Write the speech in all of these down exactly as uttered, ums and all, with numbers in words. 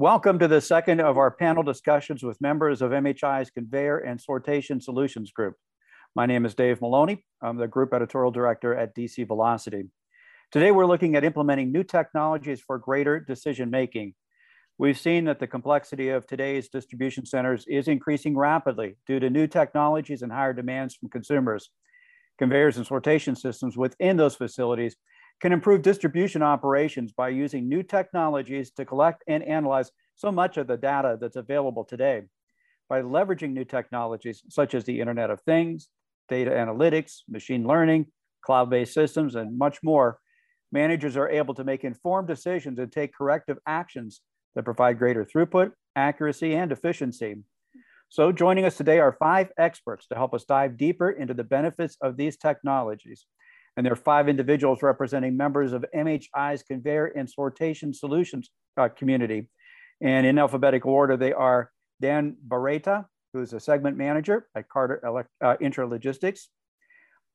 Welcome to the second of our panel discussions with members of M H I's Conveyor and Sortation Solutions Group. My name is Dave Maloney. I'm the Group Editorial Director at D C Velocity. Today, we're looking at implementing new technologies for greater decision-making. We've seen that the complexity of today's distribution centers is increasing rapidly due to new technologies and higher demands from consumers. Conveyors and sortation systems within those facilities can improve distribution operations by using new technologies to collect and analyze so much of the data that's available today. By leveraging new technologies such as the Internet of Things, data analytics, machine learning, cloud-based systems, and much more, managers are able to make informed decisions and take corrective actions that provide greater throughput, accuracy, and efficiency. So joining us today are five experts to help us dive deeper into the benefits of these technologies. And there are five individuals representing members of M H I's Conveyor and Sortation Solutions uh, community. And in alphabetical order, they are Dan Barreta, who is a segment manager at Carter uh, Intra Logistics;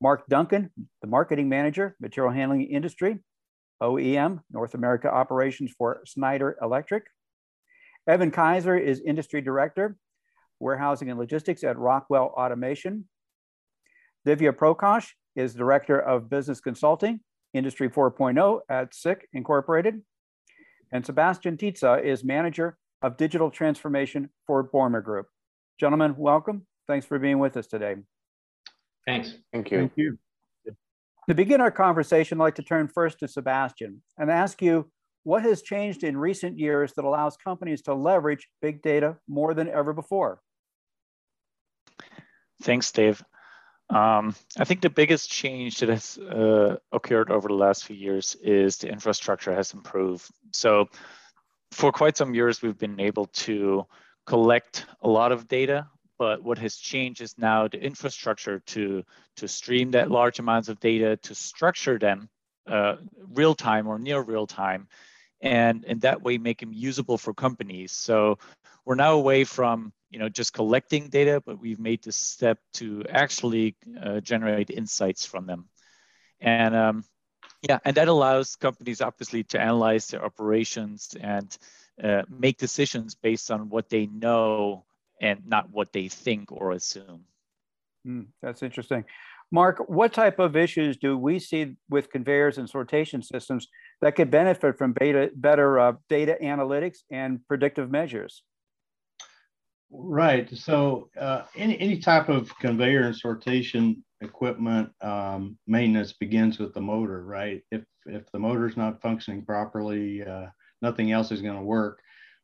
Mark Duncan, the marketing manager, material handling industry, O E M, North America operations for Schneider Electric; Evan Kaiser is industry director, warehousing and logistics at Rockwell Automation; Livia Prokosch is Director of Business Consulting, Industry four point oh at SICK Incorporated; and Sebastian Titze is Manager of Digital Transformation for Bormer Group. Gentlemen, welcome. Thanks for being with us today. Thanks. Thank you. Thank you. To begin our conversation, I'd like to turn first to Sebastian and ask you, what has changed in recent years that allows companies to leverage big data more than ever before? Thanks, Dave. Um, I think the biggest change that has uh, occurred over the last few years is the infrastructure has improved. So for quite some years, we've been able to collect a lot of data, but what has changed is now the infrastructure to, to stream that large amounts of data, to structure them uh, real time or near real time, and in that way make them usable for companies. So we're now away from you know, just collecting data, but we've made this step to actually uh, generate insights from them. And um, yeah, and that allows companies obviously to analyze their operations and uh, make decisions based on what they know and not what they think or assume. Mm, that's interesting. Mark, what type of issues do we see with conveyors and sortation systems that could benefit from beta, better uh, data analytics and predictive measures? Right. So uh, any, any type of conveyor and sortation equipment um, maintenance begins with the motor, right? If, if the motor's not functioning properly, uh, nothing else is going to work.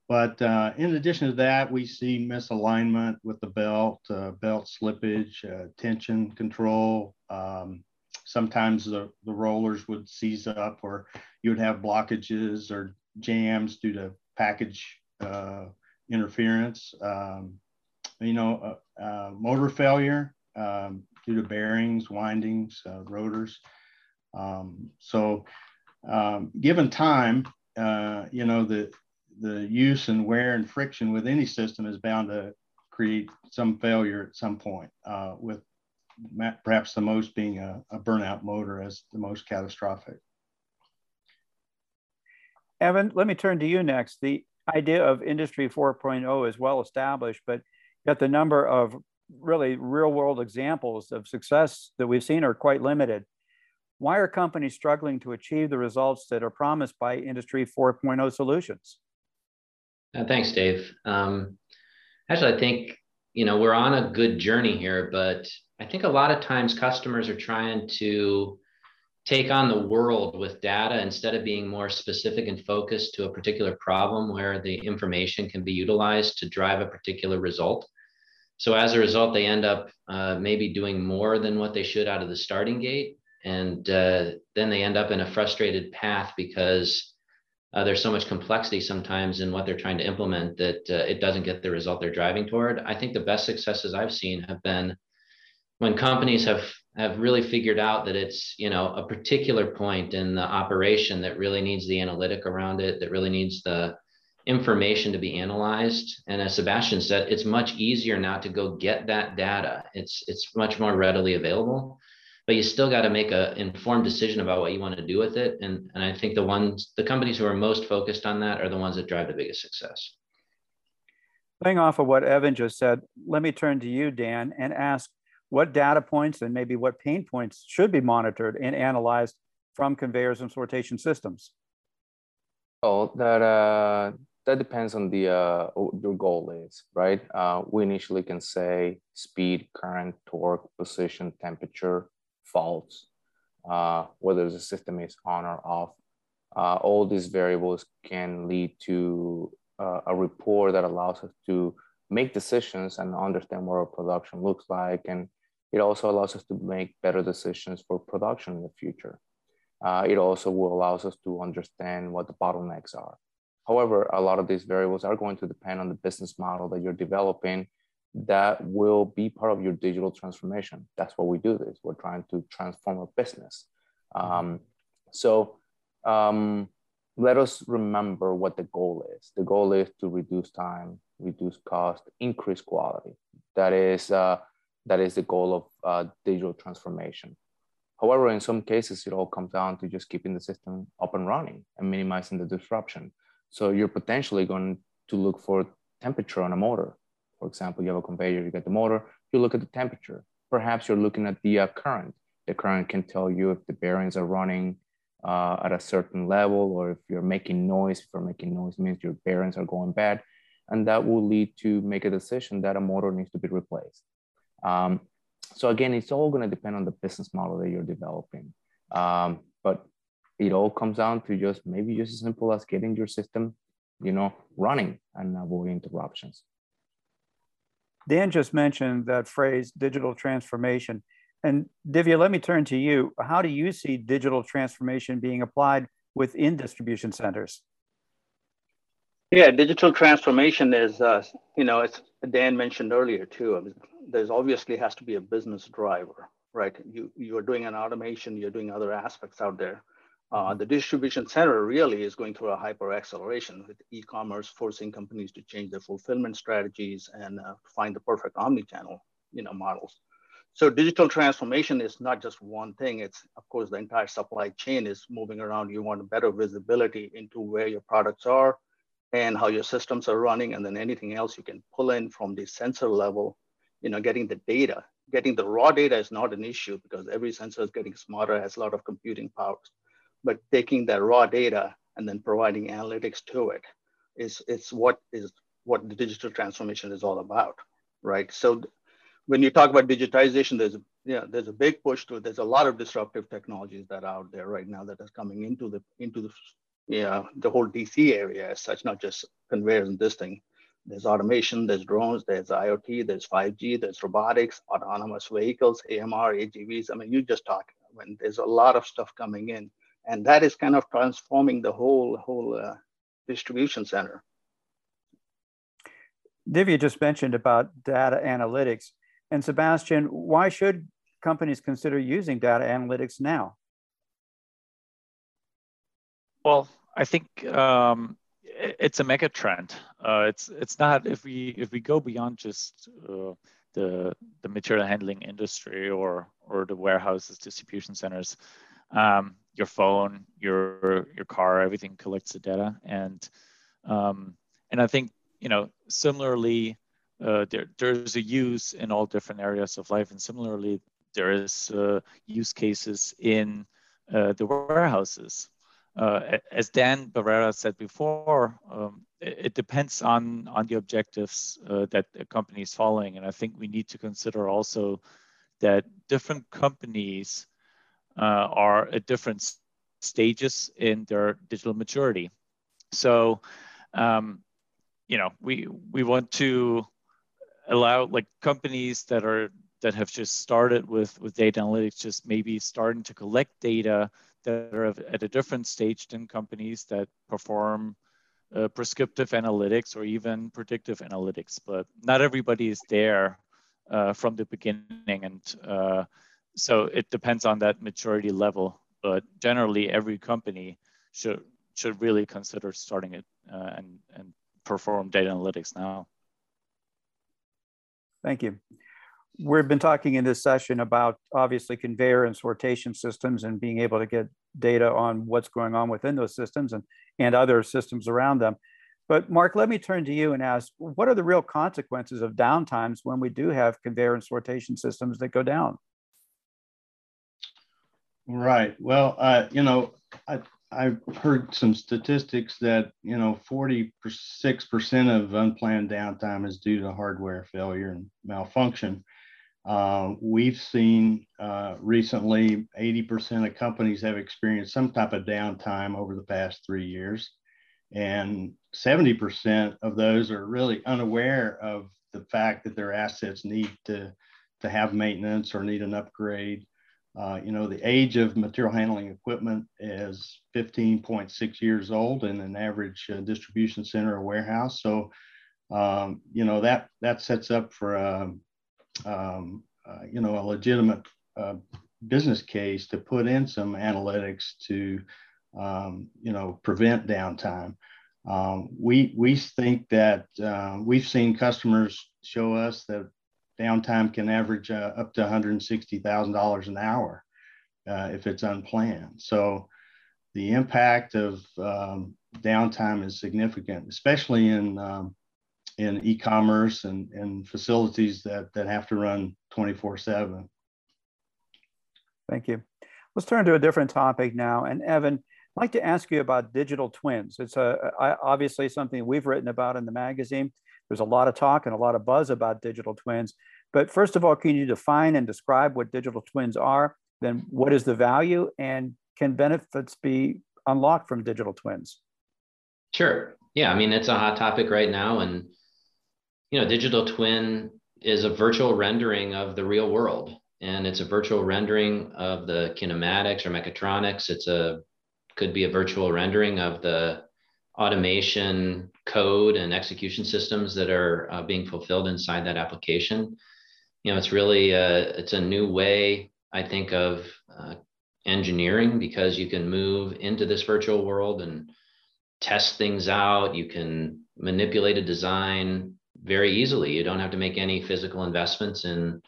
But uh, in addition to that, we see misalignment with the belt, uh, belt slippage, uh, tension control. Um, sometimes the, the rollers would seize up, or you would have blockages or jams due to package uh, interference, um, you know, uh, uh, motor failure um, due to bearings, windings, uh, rotors. Um, so, um, given time, uh, you know, the the use and wear and friction with any system is bound to create some failure at some point. Uh, with perhaps the most being a, a burnout motor as the most catastrophic. Evan, let me turn to you next. The idea of Industry four point oh is well established, but yet the number of really real world examples of success that we've seen are quite limited. Why are companies struggling to achieve the results that are promised by Industry four point oh solutions? Uh, thanks, Dave. Um, actually, I think you know we're on a good journey here, but I think a lot of times customers are trying to take on the world with data instead of being more specific and focused to a particular problem where the information can be utilized to drive a particular result. So as a result, they end up uh, maybe doing more than what they should out of the starting gate. And uh, then they end up in a frustrated path because uh, there's so much complexity sometimes in what they're trying to implement that uh, it doesn't get the result they're driving toward. I think the best successes I've seen have been when companies have have really figured out that it's, you know, a particular point in the operation that really needs the analytic around it, that really needs the information to be analyzed. And as Sebastian said, it's much easier now to go get that data. It's, it's much more readily available. but you still got to make an informed decision about what you want to do with it. And, and I think the ones, the companies who are most focused on that are the ones that drive the biggest success. Playing off of what Evan just said, let me turn to you, Dan, and ask what data points and maybe what pain points should be monitored and analyzed from conveyors and sortation systems? Oh, that, uh, that depends on the, uh, what your goal is, right? Uh, we initially can say speed, current, torque, position, temperature, faults, uh, whether the system is on or off. Uh, all these variables can lead to uh, a report that allows us to make decisions and understand what our production looks like. And it also allows us to make better decisions for production in the future. Uh, it also will allow us to understand what the bottlenecks are. However, a lot of these variables are going to depend on the business model that you're developing that will be part of your digital transformation. That's why we do this. We're trying to transform a business. Um, so um, let us remember what the goal is. The goal is to reduce time, reduce cost, increase quality. That is, uh, that is the goal of uh, digital transformation. However, in some cases, it all comes down to just keeping the system up and running and minimizing the disruption. So you're potentially going to look for temperature on a motor. For example, you have a conveyor, you get the motor, you look at the temperature. Perhaps you're looking at the uh, current. The current can tell you if the bearings are running uh, at a certain level, or if you're making noise. If you're making noise, it means your bearings are going bad. And that will lead to make a decision that a motor needs to be replaced. Um, So again, it's all going to depend on the business model that you're developing. Um, but it all comes down to just maybe just as simple as getting your system, you know, running and avoiding interruptions. Dan just mentioned that phrase, digital transformation. And Divya, let me turn to you. How do you see digital transformation being applied within distribution centers? Yeah, digital transformation is, uh, you know, it's Dan mentioned earlier too. There's obviously has to be a business driver, right? You you're doing an automation, you're doing other aspects out there. Uh, the distribution center really is going through a hyper acceleration with e-commerce forcing companies to change their fulfillment strategies and uh, find the perfect omni-channel, you know, models. So digital transformation is not just one thing. It's, of course, the entire supply chain is moving around. You want better visibility into where your products are and how your systems are running, and then anything else you can pull in from the sensor level, you know, getting the data. Getting the raw data is not an issue because every sensor is getting smarter, has a lot of computing power. But taking that raw data and then providing analytics to it is, is what is what the digital transformation is all about, right? So when you talk about digitization, there's a, yeah, there's a big push to it. There's a lot of disruptive technologies that are out there right now that are coming into the, into the Yeah, the whole D C area as such, not just conveyors and this thing. There's automation, there's drones, there's IoT, there's five G, there's robotics, autonomous vehicles, A M R, A G Vs. I mean, you just talk when there's a lot of stuff coming in, and that is kind of transforming the whole whole uh, distribution center. Divya just mentioned about data analytics, and Sebastian, why should companies consider using data analytics now? Well, I think um, it's a mega trend. Uh, it's it's not if we if we go beyond just uh, the the material handling industry or or the warehouses, distribution centers. Um, your phone, your your car, everything collects the data, and um, and I think you know similarly uh, there there's a use in all different areas of life, and similarly there is uh, use cases in uh, the warehouses. Uh, as Dan Barreta said before, um, it, it depends on, on the objectives uh, that a company is following. And I think we need to consider also that different companies uh, are at different stages in their digital maturity. So, um, you know, we we want to allow like companies that are that have just started with, with data analytics, just maybe starting to collect data that are at a different stage than companies that perform uh, prescriptive analytics or even predictive analytics. But not everybody is there uh, from the beginning. And uh, so it depends on that maturity level. But generally, every company should, should really consider starting it uh, and, and perform data analytics now. Thank you. we've been talking in this session about obviously conveyor and sortation systems and being able to get data on what's going on within those systems and, and other systems around them. But Mark, let me turn to you and ask, what are the real consequences of downtimes when we do have conveyor and sortation systems that go down? Right. Well, uh, you know, I, I've heard some statistics that, you know, forty-six percent of unplanned downtime is due to hardware failure and malfunction. Uh, we've seen uh, recently eighty percent of companies have experienced some type of downtime over the past three years. And seventy percent of those are really unaware of the fact that their assets need to, to have maintenance or need an upgrade. Uh, you know, the age of material handling equipment is fifteen point six years old in an average uh, distribution center or warehouse. So, um, you know, that, that sets up for, a, um, uh, you know, a legitimate uh, business case to put in some analytics to, um, you know, prevent downtime. Um, we, we think that uh, we've seen customers show us that downtime can average uh, up to one hundred sixty thousand dollars an hour uh, if it's unplanned. So the impact of um, downtime is significant, especially in, um, in e-commerce and, and facilities that, that have to run twenty-four seven. Thank you. Let's turn to a different topic now. And Evan, I'd like to ask you about digital twins. It's a, I, obviously something we've written about in the magazine. There's a lot of talk and a lot of buzz about digital twins. But first of all, can you define and describe what digital twins are? Then what is the value, and can benefits be unlocked from digital twins? Sure. Yeah, I mean, it's a hot topic right now. And, you know, digital twin is a virtual rendering of the real world. And it's a virtual rendering of the kinematics or mechatronics. It's a, could be a virtual rendering of the automation code and execution systems that are uh, being fulfilled inside that application. You know, it's really, uh, it's a new way, I think, of uh, engineering, because you can move into this virtual world and test things out. You can manipulate a design very easily. You don't have to make any physical investments in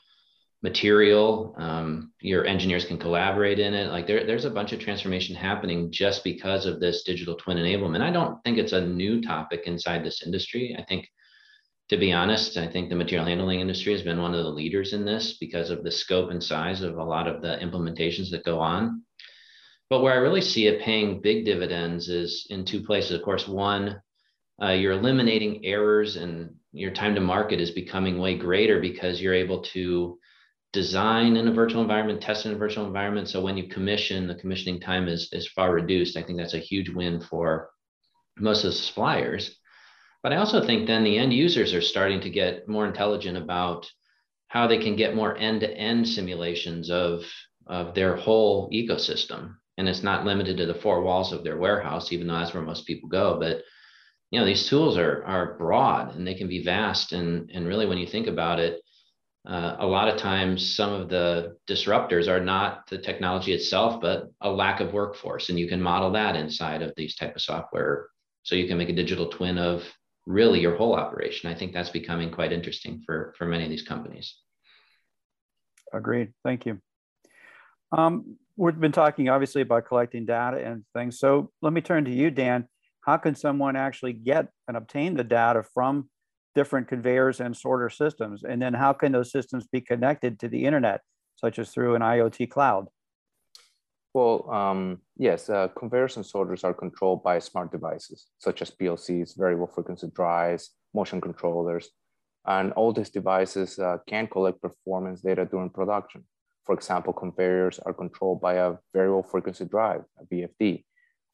material. Um, your engineers can collaborate in it. Like there, there's a bunch of transformation happening just because of this digital twin enablement. I don't think it's a new topic inside this industry. I think, to be honest, I think the material handling industry has been one of the leaders in this because of the scope and size of a lot of the implementations that go on. But where I really see it paying big dividends is in two places. Of course, one, uh, you're eliminating errors, and your time to market is becoming way greater because you're able to design in a virtual environment, test in a virtual environment. So when you commission, the commissioning time is, is far reduced. I think that's a huge win for most of the suppliers. But I also think then the end users are starting to get more intelligent about how they can get more end-to-end simulations of, of their whole ecosystem. And it's not limited to the four walls of their warehouse, even though that's where most people go. But you know, these tools are, are broad and they can be vast. And, and really, when you think about it, Uh, a lot of times, some of the disruptors are not the technology itself, but a lack of workforce. And you can model that inside of these type of software. So you can make a digital twin of really your whole operation. I think that's becoming quite interesting for, for many of these companies. Agreed. Thank you. Um, we've been talking, obviously, about collecting data and things. So let me turn to you, Dan. How can someone actually get and obtain the data from different conveyors and sorter systems? And then how can those systems be connected to the internet, such as through an IoT cloud? Well, um, yes, uh, conveyors and sorters are controlled by smart devices, such as P L Cs, variable frequency drives, motion controllers, and all these devices uh, can collect performance data during production. For example, conveyors are controlled by a variable frequency drive, a V F D,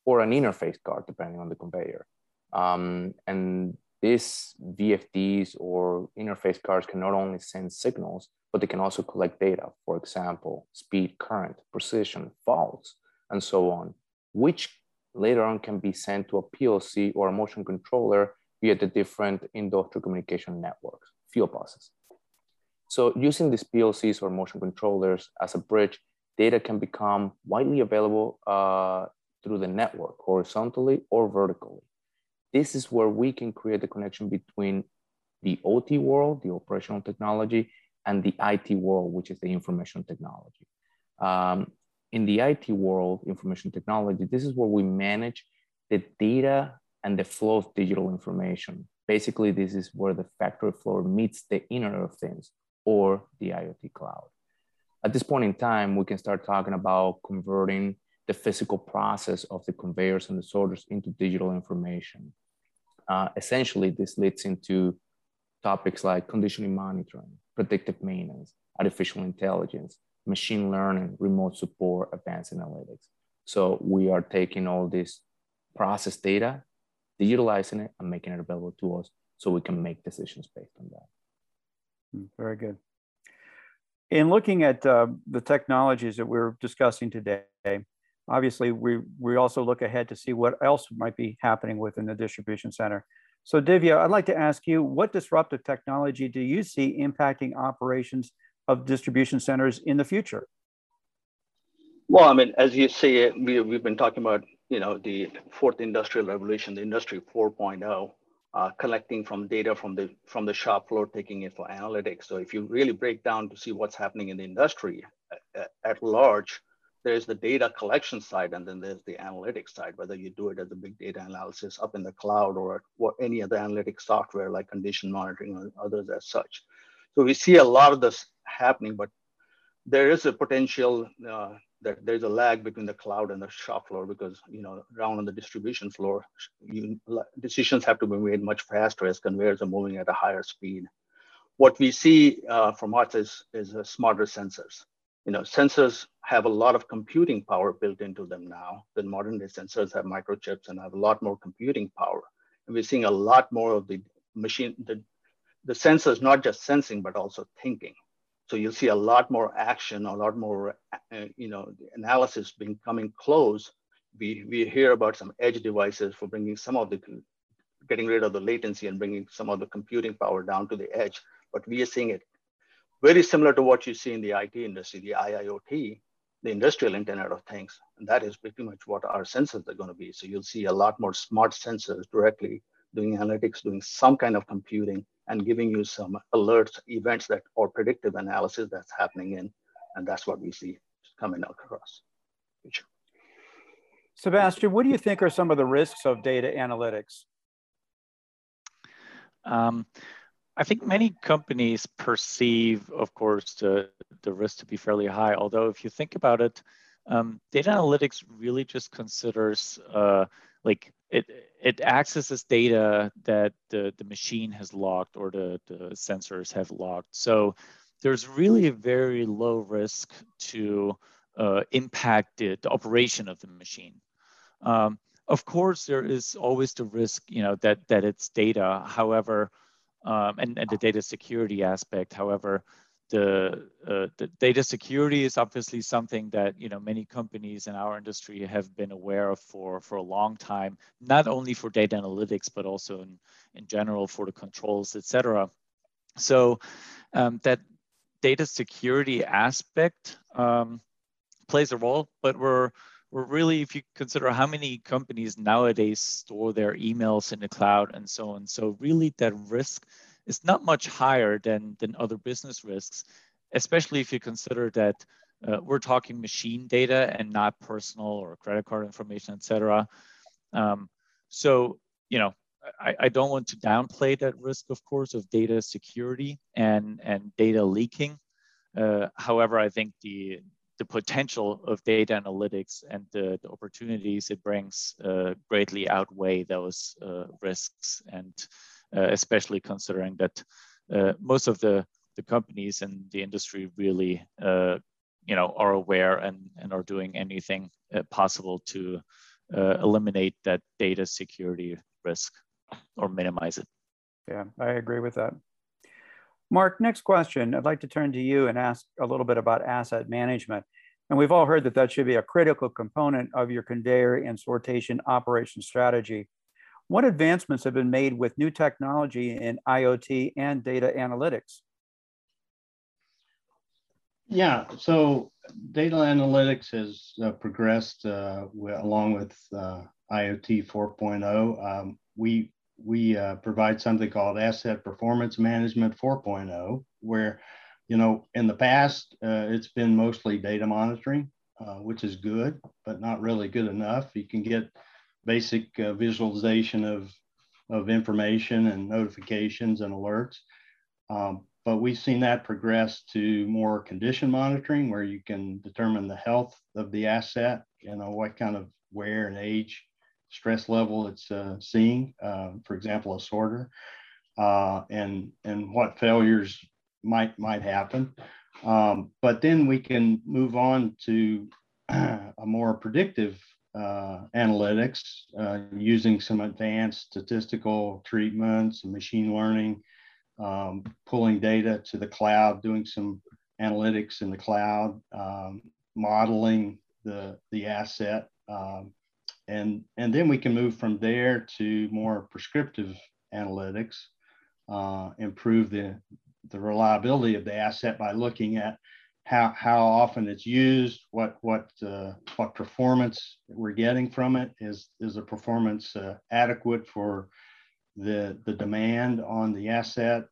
or an interface card, depending on the conveyor. Um, and These V F Ds or interface cards can not only send signals, but they can also collect data, for example, speed, current, precision, faults, and so on, which later on can be sent to a P L C or a motion controller via the different industrial communication networks, field buses. So using these P L Cs or motion controllers as a bridge, data can become widely available uh, through the network, horizontally or vertically. This is where we can create the connection between the O T world, the operational technology, and the I T world, which is the information technology. Um, in the I T world, information technology, this is where we manage the data and the flow of digital information. Basically, this is where the factory floor meets the Internet of Things or the IoT cloud. At this point in time, we can start talking about converting the physical process of the conveyors and the sorters into digital information. Uh, essentially, this leads into topics like conditioning monitoring, predictive maintenance, artificial intelligence, machine learning, remote support, advanced analytics. So we are taking all this process data, digitalizing it, and making it available to us so we can make decisions based on that. Very good. In looking at uh, the technologies that we're discussing today, obviously, we, we also look ahead to see what else might be happening within the distribution center. So Divya, I'd like to ask you, what disruptive technology do you see impacting operations of distribution centers in the future? Well, I mean, as you say, we, we've been talking about, you know, the fourth industrial revolution, the industry four point oh, uh, collecting from data from the, from the shop floor, taking it for analytics. So if you really break down to see what's happening in the industry at, at large, there's the data collection side, and then there's the analytics side, whether you do it as a big data analysis up in the cloud or, or any other analytics software like condition monitoring and others as such. So we see a lot of this happening, but there is a potential uh, that there's a lag between the cloud and the shop floor because, you know, down on the distribution floor, you, decisions have to be made much faster as conveyors are moving at a higher speed. What we see uh, from us is, is uh, smarter sensors. You know, sensors have a lot of computing power built into them now. The modern day sensors have microchips and have a lot more computing power. And we're seeing a lot more of the machine, the, the sensors, not just sensing, but also thinking. So you'll see a lot more action, a lot more, uh, you know, analysis being coming close. We, we hear about some edge devices for bringing some of the, getting rid of the latency and bringing some of the computing power down to the edge, but we are seeing it very similar to what you see in the I T industry, the I I O T, the industrial Internet of Things. And that is pretty much what our sensors are going to be. So you'll see a lot more smart sensors directly doing analytics, doing some kind of computing, and giving you some alerts, events that or predictive analysis that's happening in. And that's what we see coming across. Sebastian, what do you think are some of the risks of data analytics? Um, I think many companies perceive, of course, the, the risk to be fairly high. Although if you think about it, um, data analytics really just considers, uh, like it, it accesses data that the, the machine has logged or the, the sensors have logged. So there's really a very low risk to uh, impact the, the operation of the machine. Um, of course, there is always the risk, you know, that, that it's data. However, Um, and, and the data security aspect. However, the, uh, the data security is obviously something that, you know, many companies in our industry have been aware of for, for a long time, not only for data analytics, but also in, in general for the controls, et cetera. So um, that data security aspect um, plays a role, but we're, we're really, if you consider how many companies nowadays store their emails in the cloud and so on. So really that risk is not much higher than, than other business risks, especially if you consider that uh, we're talking machine data and not personal or credit card information, et cetera. Um, so, you know, I, I don't want to downplay that risk, of course, of data security and, and data leaking. Uh, however, I think the the potential of data analytics and the, the opportunities it brings uh, greatly outweigh those uh, risks. And uh, especially considering that uh, most of the, the companies in the industry really uh, you know, are aware and, and are doing anything uh, possible to uh, eliminate that data security risk or minimize it. Yeah, I agree with that. Mark, next question. I'd like to turn to you and ask a little bit about asset management. And we've all heard that that should be a critical component of your conveyor and sortation operation strategy. What advancements have been made with new technology in IoT and data analytics? Yeah, so data analytics has uh, progressed uh, along with uh, I O T four point oh. Um, we We uh, provide something called Asset Performance Management four point oh, where you know, in the past, uh, it's been mostly data monitoring, uh, which is good, but not really good enough. You can get basic uh, visualization of, of information and notifications and alerts. Um, but we've seen that progress to more condition monitoring, where you can determine the health of the asset, you know, what kind of wear and age, stress level it's uh, seeing, uh, for example, a sorter, uh, and, and what failures might might happen. Um, but then we can move on to a more predictive uh, analytics uh, using some advanced statistical treatments and machine learning, um, pulling data to the cloud, doing some analytics in the cloud, um, modeling the, the asset. Um, and, and then we can move from there to more prescriptive analytics, uh, improve the the reliability of the asset by looking at how, how often it's used, what what uh, what performance we're getting from it, is is the performance uh, adequate for the the demand on the asset.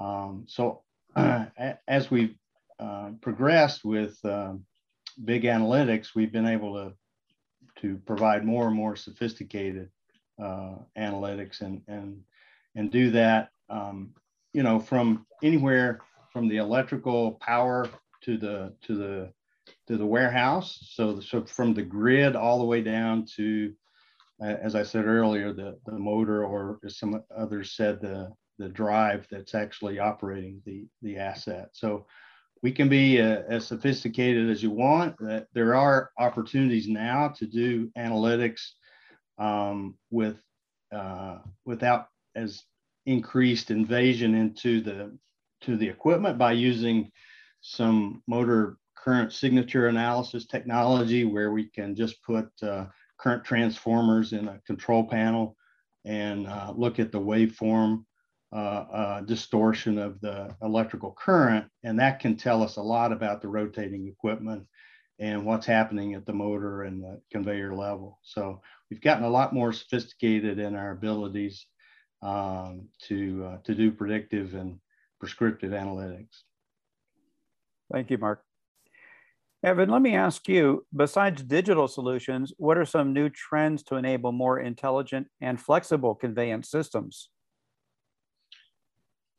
Um, so uh, as we've uh, progressed with um, big analytics, we've been able to to provide more and more sophisticated uh, analytics and and and do that. Um, you know, from anywhere from the electrical power to the to the to the warehouse. So, so from the grid all the way down to, uh, as I said earlier, the, the motor, or as some others said, the, the drive that's actually operating the, the asset. So we can be uh, as sophisticated as you want. Uh, there are opportunities now to do analytics um, with uh, without as increased invasion into the to the equipment, by using some motor current signature analysis technology, where we can just put uh, current transformers in a control panel and uh, look at the waveform uh, uh, distortion of the electrical current, and that can tell us a lot about the rotating equipment and what's happening at the motor and the conveyor level. So we've gotten a lot more sophisticated in our abilities um to uh, to do predictive and prescriptive analytics. Thank you, Mark. Evan, let me ask you, besides digital solutions, what are some new trends to enable more intelligent and flexible conveyance systems?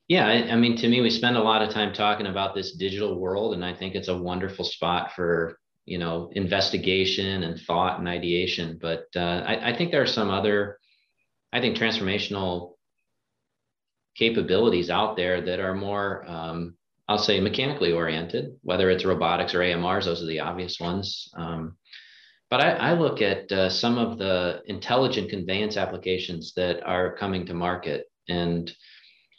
Yeah, I, I mean, to me, we spend a lot of time talking about this digital world, and I think it's a wonderful spot for, you know, investigation and thought and ideation. But uh, I, I think there are some other, I think, transformational capabilities out there that are more, um, I'll say, mechanically oriented, whether it's robotics or A M Rs, those are the obvious ones. Um, but I, I look at uh, some of the intelligent conveyance applications that are coming to market. And,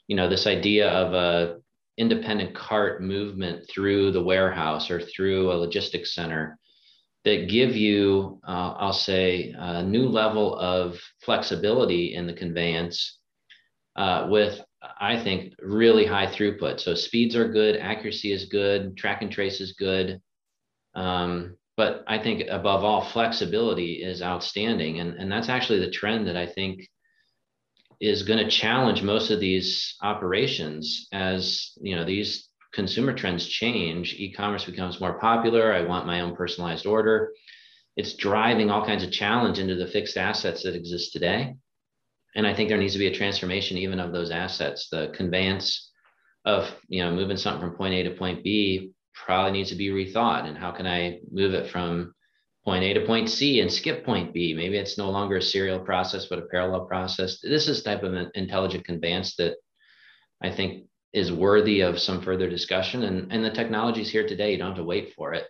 you know, this idea of a independent cart movement through the warehouse or through a logistics center, that give you, uh, I'll say, a new level of flexibility in the conveyance uh, with, I think, really high throughput. So speeds are good, accuracy is good, track and trace is good. Um, but I think above all, flexibility is outstanding. And, and that's actually the trend that I think is going to challenge most of these operations as, you know, these consumer trends change, e-commerce becomes more popular. I want my own personalized order. It's driving all kinds of challenge into the fixed assets that exist today. And I think there needs to be a transformation even of those assets. The conveyance of, you know, moving something from point A to point B probably needs to be rethought. And how can I move it from point A to point C and skip point B? Maybe it's no longer a serial process, but a parallel process. This is the type of an intelligent conveyance that I think is worthy of some further discussion, and, and the technology is here today. You don't have to wait for it.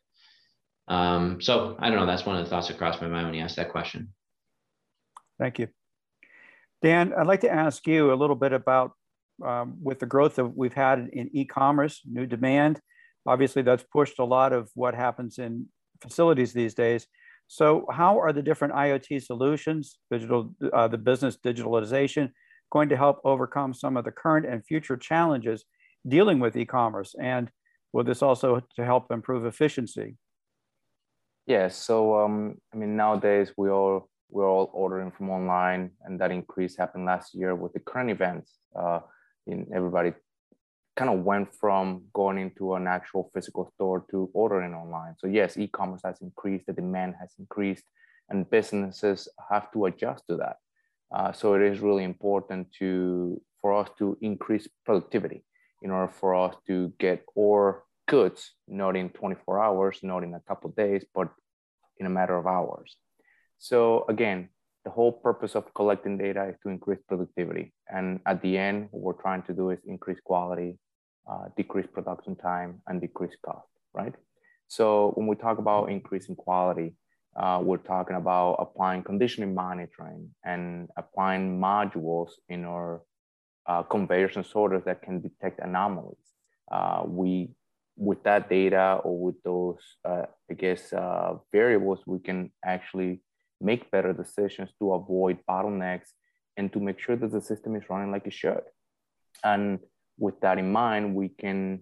Um, so I don't know, that's one of the thoughts that crossed my mind when you asked that question. Thank you. Dan, I'd like to ask you a little bit about, um, with the growth that we've had in e-commerce, new demand, obviously that's pushed a lot of what happens in facilities these days. So how are the different IoT solutions, digital, uh, the business digitalization, going to help overcome some of the current and future challenges dealing with e-commerce? And will this also to help improve efficiency? Yeah, so um, I mean, nowadays we all, we're all ordering from online, and that increase happened last year with the current events uh, in everybody kind of went from going into an actual physical store to ordering online. So yes, e-commerce has increased, the demand has increased, and businesses have to adjust to that. Uh, so it is really important to for us to increase productivity in order for us to get our goods, not in twenty-four hours, not in a couple of days, but in a matter of hours. So again, the whole purpose of collecting data is to increase productivity. And at the end, what we're trying to do is increase quality, uh, decrease production time, and decrease cost, right? So when we talk about increasing quality, uh, we're talking about applying conditioning monitoring and applying modules in our uh, conveyors and sorters that can detect anomalies. Uh, we, with that data or with those, uh, I guess, uh, variables, we can actually make better decisions to avoid bottlenecks and to make sure that the system is running like it should. And with that in mind, we can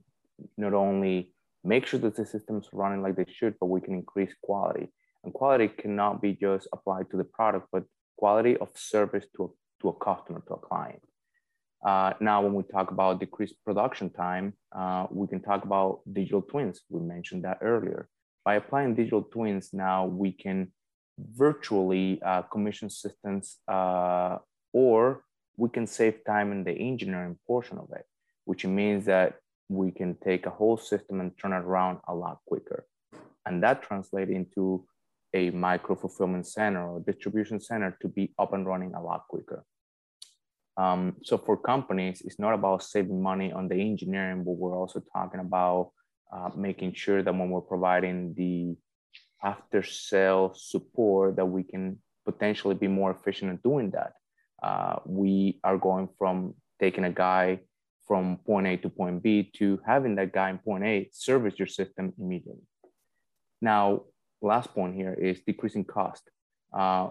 not only make sure that the system's running like they should, but we can increase quality. And quality cannot be just applied to the product, but quality of service to a, to a customer, to a client. Uh, now, when we talk about decreased production time, uh, we can talk about digital twins. We mentioned that earlier. By applying digital twins, now we can virtually uh, commission systems, uh, or we can save time in the engineering portion of it, which means that we can take a whole system and turn it around a lot quicker. And that translates into a micro-fulfillment center or distribution center to be up and running a lot quicker. Um, so for companies, it's not about saving money on the engineering, but we're also talking about uh, making sure that when we're providing the after sales support, that we can potentially be more efficient in doing that. Uh, we are going from taking a guy from point A to point B to having that guy in point A service your system immediately. Now, last point here is decreasing cost. Uh,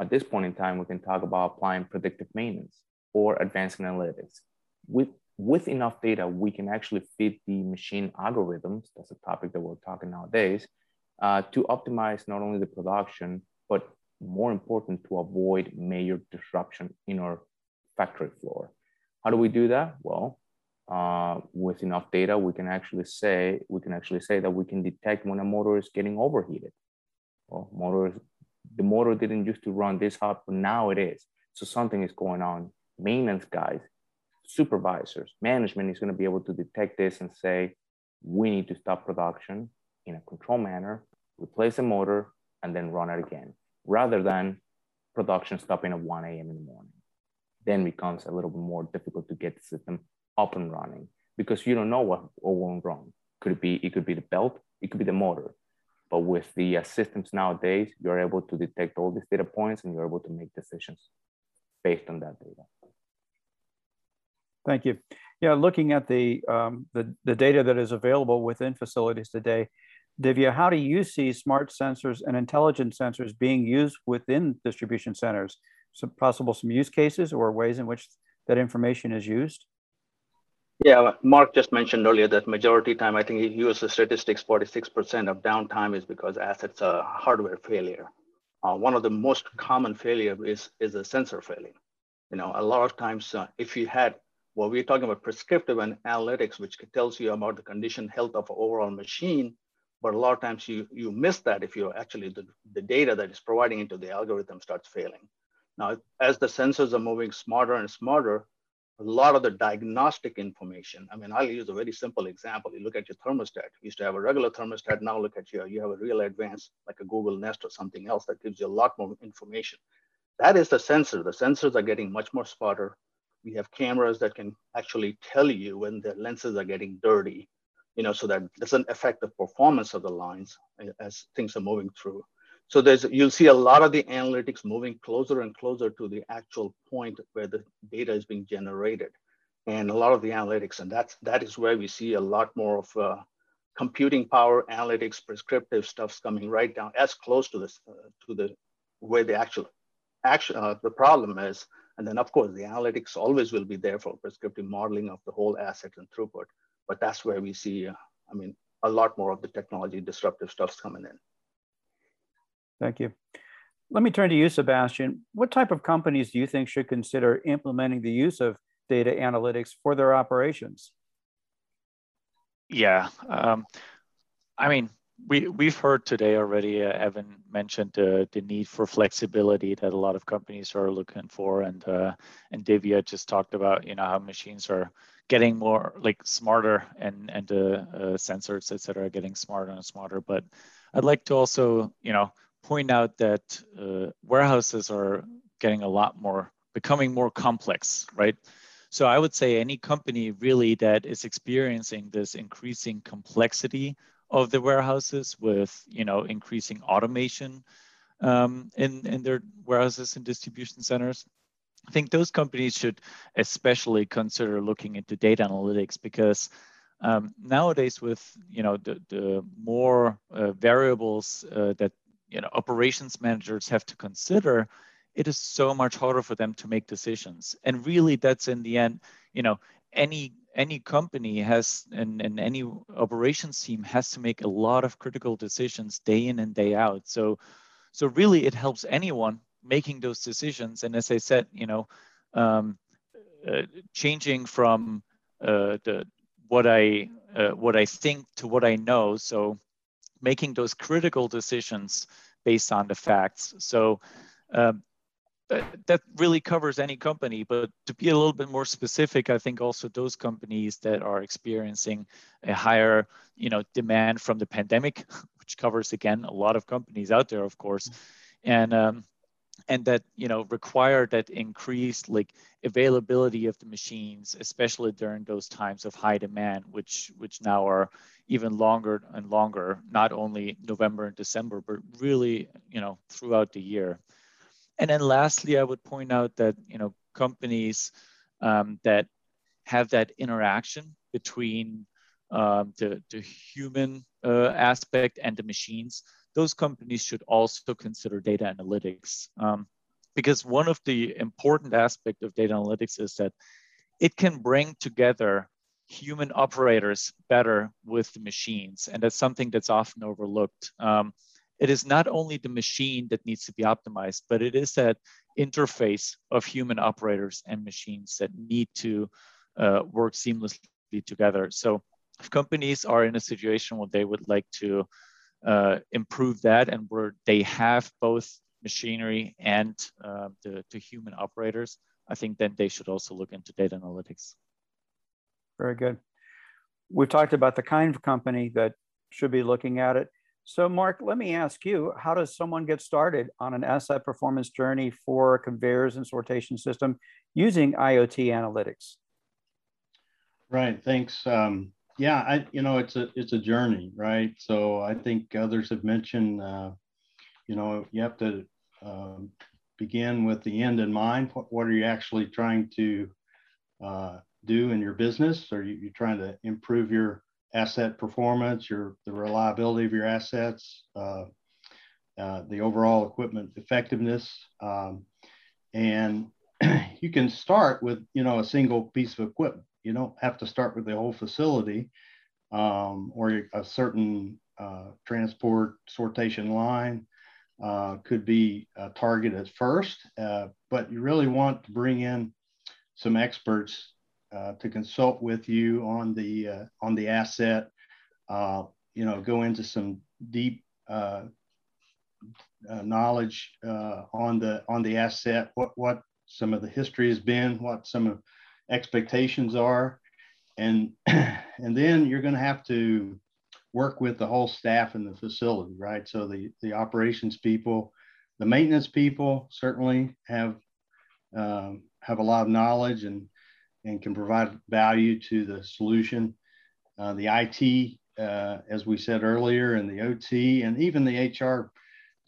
at this point in time, we can talk about applying predictive maintenance or advanced analytics. With, with enough data, we can actually feed the machine algorithms. That's a topic that we're talking nowadays. Uh, to optimize not only the production, but more important, to avoid major disruption in our factory floor. How do we do that? Well, uh, with enough data, we can actually say we can actually say that we can detect when a motor is getting overheated. Well, motors, the motor didn't used to run this hot, but now it is. So something is going on. Maintenance guys, supervisors, management is going to be able to detect this and say, we need to stop production in a controlled manner, replace a motor, and then run it again, rather than production stopping at one A M in the morning. Then becomes a little bit more difficult to get the system up and running because you don't know what went wrong. Could it be, it could be the belt, it could be the motor. But with the uh, systems nowadays, you're able to detect all these data points and you're able to make decisions based on that data. Thank you. Yeah, looking at the, um, the, the data that is available within facilities today, Divya, how do you see smart sensors and intelligent sensors being used within distribution centers? Some possible some use cases or ways in which that information is used? Yeah, Mark just mentioned earlier that majority time, I think he used the statistics, forty-six percent of downtime is because assets are hardware failure. Uh, one of the most common failure is, is a sensor failure. You know, a lot of times uh, if you had Well, we're talking about prescriptive and analytics, which tells you about the condition health of an overall machine. But a lot of times you, you miss that if you're actually the, the data that is providing into the algorithm starts failing. Now, as the sensors are moving smarter and smarter, a lot of the diagnostic information, I mean, I'll use a very simple example. You look at your thermostat. You used to have a regular thermostat. Now look at your, you have a real advanced, like a Google Nest or something else that gives you a lot more information. That is the sensor. The sensors are getting much more smarter. We have cameras that can actually tell you when the lenses are getting dirty, you know, so that doesn't affect the performance of the lines as things are moving through. So there's, you'll see a lot of the analytics moving closer and closer to the actual point where the data is being generated, and a lot of the analytics, and that's, that is where we see a lot more of uh, computing power, analytics, prescriptive stuff's coming right down as close to this, uh, to the where the actual action, uh, the problem is. And then, of course, the analytics always will be there for prescriptive modeling of the whole asset and throughput. But that's where we see, uh, I mean, a lot more of the technology disruptive stuff's coming in. Thank you. Let me turn to you, Sebastian. What type of companies do you think should consider implementing the use of data analytics for their operations? Yeah, um, I mean, we, we've heard today already, uh, Evan mentioned uh, the need for flexibility that a lot of companies are looking for. And uh, and Divya just talked about, you know, how machines are getting more like smarter and, and uh, uh, sensors, et cetera, are getting smarter and smarter. But I'd like to also, you know, point out that uh, warehouses are getting a lot more, becoming more complex, right? So I would say any company really that is experiencing this increasing complexity of the warehouses with, you know, increasing automation um, in, in their warehouses and distribution centers, I think those companies should especially consider looking into data analytics, because um, nowadays with, you know, the, the more uh, variables uh, that, you know, operations managers have to consider, it is so much harder for them to make decisions. And really that's in the end, you know, any any company has, and, and any operations team has to make a lot of critical decisions day in and day out. So, so really it helps anyone making those decisions. And as I said, you know, um, uh, changing from uh, the what I uh, what I think to what I know. So, making those critical decisions based on the facts. So, um, that really covers any company, but to be a little bit more specific, I think also those companies that are experiencing a higher, you know, demand from the pandemic, which covers again a lot of companies out there, of course, and um, and that, you know, require that increased like availability of the machines, especially during those times of high demand, which which now are even longer and longer, not only November and December, but really, you know, throughout the year. And then lastly, I would point out that, you know, companies um, that have that interaction between um, the, the human uh, aspect and the machines, those companies should also consider data analytics. Um, because one of the important aspects of data analytics is that it can bring together human operators better with the machines. And that's something that's often overlooked. Um, It is not only the machine that needs to be optimized, but it is that interface of human operators and machines that need to uh, work seamlessly together. So if companies are in a situation where they would like to uh, improve that and where they have both machinery and uh, the, the human operators, I think then they should also look into data analytics. Very good. We've talked about the kind of company that should be looking at it. So Mark, let me ask you, how does someone get started on an asset performance journey for a conveyors and sortation system using IoT analytics? Right, thanks. Um, yeah, I, you know, it's a, it's a journey, right? So I think others have mentioned, uh, you know, you have to uh, begin with the end in mind. What, what are you actually trying to uh, do in your business? Are you, you trying to improve your asset performance, your the reliability of your assets, uh, uh, the overall equipment effectiveness, um, and you can start with, you know, a single piece of equipment. You don't have to start with the whole facility um, or a certain uh, transport sortation line. Uh, could be a target at first, uh, but you really want to bring in some experts Uh, to consult with you on the uh, on the asset, uh, you know, go into some deep uh, uh, knowledge uh, on the on the asset. What what some of the history has been, what some of expectations are, and and then you're going to have to work with the whole staff in the facility, right? So the the operations people, the maintenance people certainly have um, have a lot of knowledge and. and can provide value to the solution. Uh, the I T, uh, as we said earlier, and the O T, and even the H R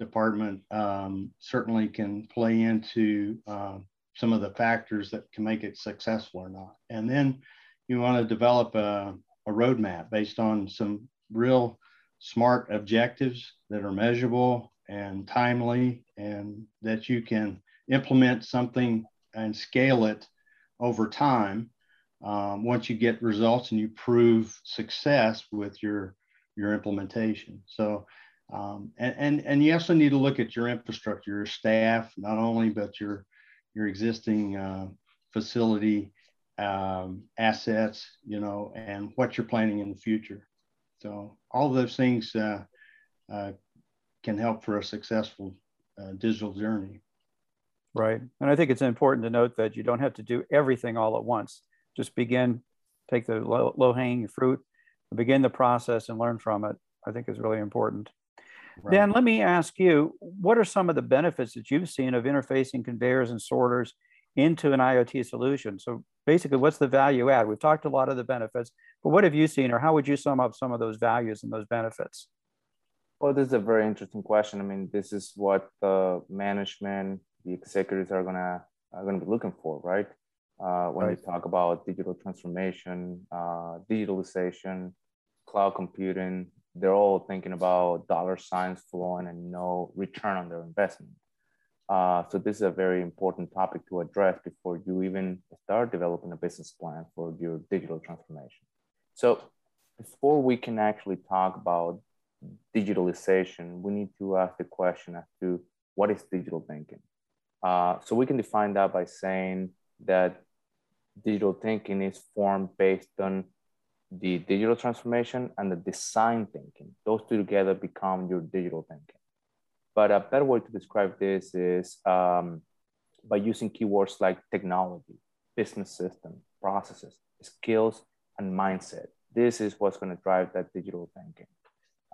department um, certainly can play into uh, some of the factors that can make it successful or not. And then you want to develop a, a roadmap based on some real smart objectives that are measurable and timely, and that you can implement something and scale it over time. Um, once you get results and you prove success with your your implementation. So, um, and, and and you also need to look at your infrastructure, your staff, not only, but your your existing uh, facility um, assets, you know, and what you're planning in the future. So all those things uh, uh, can help for a successful uh, digital journey. Right. And I think it's important to note that you don't have to do everything all at once. Just begin, take the low, low hanging fruit, begin the process and learn from it, I think is really important. Right. Dan, let me ask you, what are some of the benefits that you've seen of interfacing conveyors and sorters into an IoT solution? So basically, what's the value add? We've talked a lot of the benefits, but what have you seen, or how would you sum up some of those values and those benefits? Well, this is a very interesting question. I mean, this is what the management, the executives are gonna are gonna be looking for, right? Uh, when right. we talk about digital transformation, uh, digitalization, cloud computing, they're all thinking about dollar signs flowing and no return on their investment. Uh, so this is a very important topic to address before you even start developing a business plan for your digital transformation. So before we can actually talk about digitalization, we need to ask the question as to what is digital thinking? Uh, so we can define that by saying that digital thinking is formed based on the digital transformation and the design thinking. Those two together become your digital thinking. But a better way to describe this is um, by using keywords like technology, business system, processes, skills, and mindset. This is what's going to drive that digital thinking.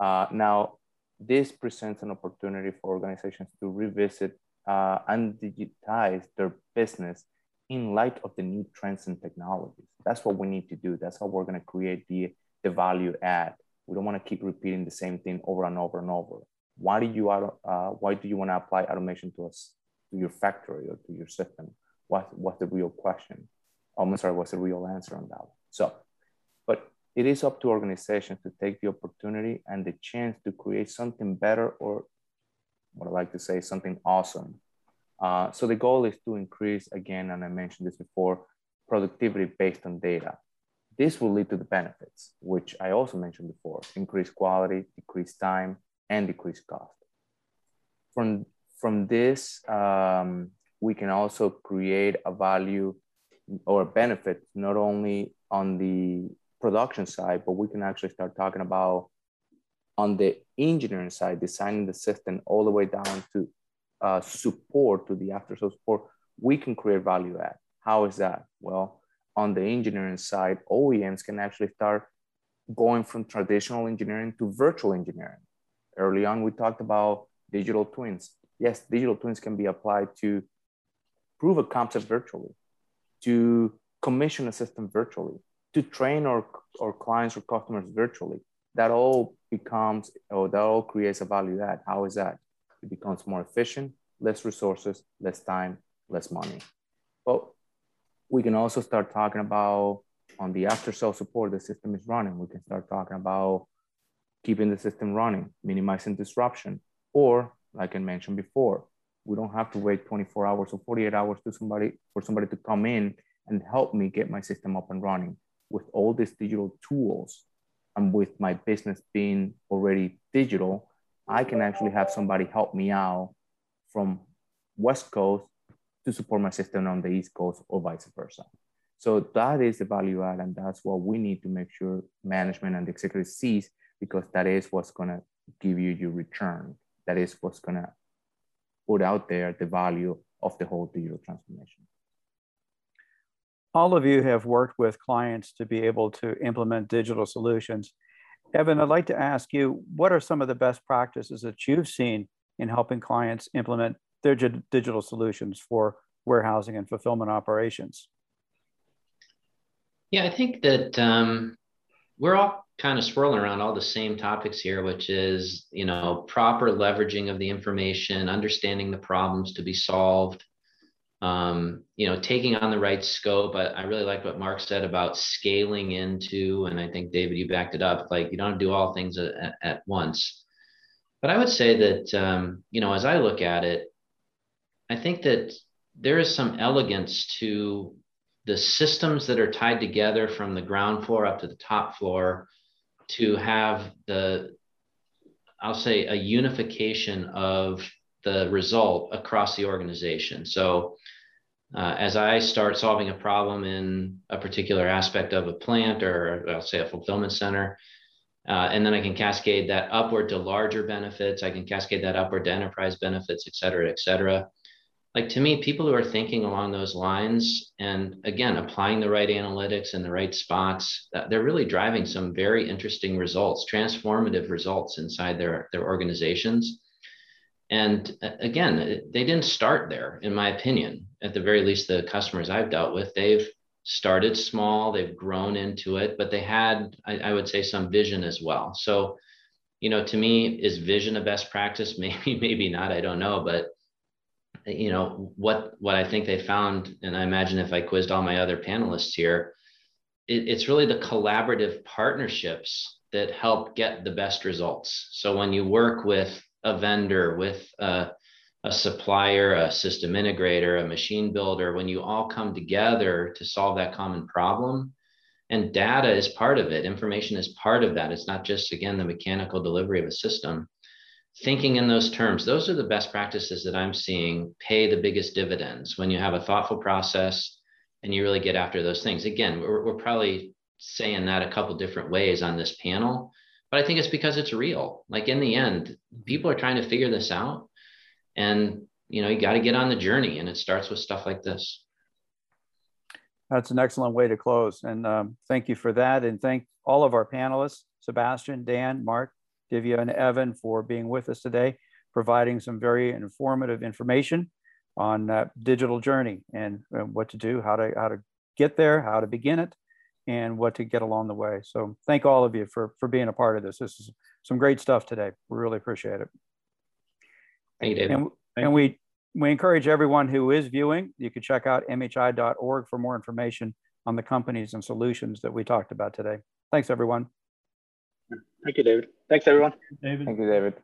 Uh, now, this presents an opportunity for organizations to revisit uh, and digitize their business in light of the new trends and technologies. That's what we need to do. That's how we're going to create the, the value add. We don't want to keep repeating the same thing over and over and over. Why do you, uh, why do you want to apply automation to, us, to your factory or to your system? What, what's the real question? I'm sorry, what's the real answer on that one? So, but it is up to organizations to take the opportunity and the chance to create something better, or what I like to say, something awesome. Uh, so the goal is to increase, again, and I mentioned this before, productivity based on data. This will lead to the benefits, which I also mentioned before: increased quality, decreased time, and decreased cost. From, from this, um, we can also create a value or a benefit, not only on the production side, but we can actually start talking about on the engineering side, designing the system all the way down to Uh, support, to the after sales support. We can create value add. How is that? Well, on the engineering side, O E Ms can actually start going from traditional engineering to virtual engineering. Early on, we talked about digital twins. Yes, digital twins can be applied to prove a concept virtually, to commission a system virtually, to train our, our clients or customers virtually. That all becomes, or that all creates a value add. How is that? It becomes more efficient, less resources, less time, less money. But we can also start talking about, on the after sales support, the system is running. We can start talking about keeping the system running, minimizing disruption. Or, like I mentioned before, we don't have to wait twenty-four hours or forty-eight hours to somebody for somebody to come in and help me get my system up and running. With all these digital tools and with my business being already digital, I can actually have somebody help me out from West Coast to support my system on the East Coast, or vice versa. So that is the value add, and that's what we need to make sure management and the executive sees, because that is what's gonna give you your return. That is what's gonna put out there the value of the whole digital transformation. All of you have worked with clients to be able to implement digital solutions. Evan, I'd like to ask you, what are some of the best practices that you've seen in helping clients implement their digital solutions for warehousing and fulfillment operations? Yeah, I think that um, we're all kind of swirling around all the same topics here, which is, you know, proper leveraging of the information, understanding the problems to be solved, um, you know, taking on the right scope. I, I really like what Mark said about scaling into, and I think David, you backed it up, like you don't do all things at, at once. But I would say that, um, you know, as I look at it, I think that there is some elegance to the systems that are tied together from the ground floor up to the top floor to have the, I'll say, a unification of the result across the organization. So Uh, as I start solving a problem in a particular aspect of a plant or, I'll say, a fulfillment center, uh, and then I can cascade that upward to larger benefits. I can cascade that upward to enterprise benefits, et cetera, et cetera. Like, to me, people who are thinking along those lines and, again, applying the right analytics in the right spots, they're really driving some very interesting results, transformative results inside their, their organizations. And again, they didn't start there, in my opinion. At the very least, the customers I've dealt with, they've started small, they've grown into it, but they had, I, I would say, some vision as well. So, you know, to me, is vision a best practice? Maybe, maybe not, I don't know. But, you know, what, what I think they found, and I imagine if I quizzed all my other panelists here, it, it's really the collaborative partnerships that help get the best results. So when you work with a vendor, with a, a supplier, a system integrator, a machine builder, when you all come together to solve that common problem, and data is part of it, information is part of that. It's not just, again, the mechanical delivery of a system. Thinking in those terms, those are the best practices that I'm seeing pay the biggest dividends when you have a thoughtful process and you really get after those things. Again, we're, we're probably saying that a couple different ways on this panel, but I think it's because it's real. Like, in the end, people are trying to figure this out, and, you know, you got to get on the journey, and it starts with stuff like this. That's an excellent way to close. And um, thank you for that. And thank all of our panelists, Sebastian, Dan, Mark, Divya, and Evan, for being with us today, providing some very informative information on that digital journey and uh, what to do, how to, how to get there, how to begin it, and what to get along the way. So thank all of you for, for being a part of this. This is some great stuff today. We really appreciate it. Thank you, David. And, and we, we encourage everyone who is viewing, you can check out M H I dot org for more information on the companies and solutions that we talked about today. Thanks, everyone. Thank you, David. Thanks, everyone. David. Thank you, David.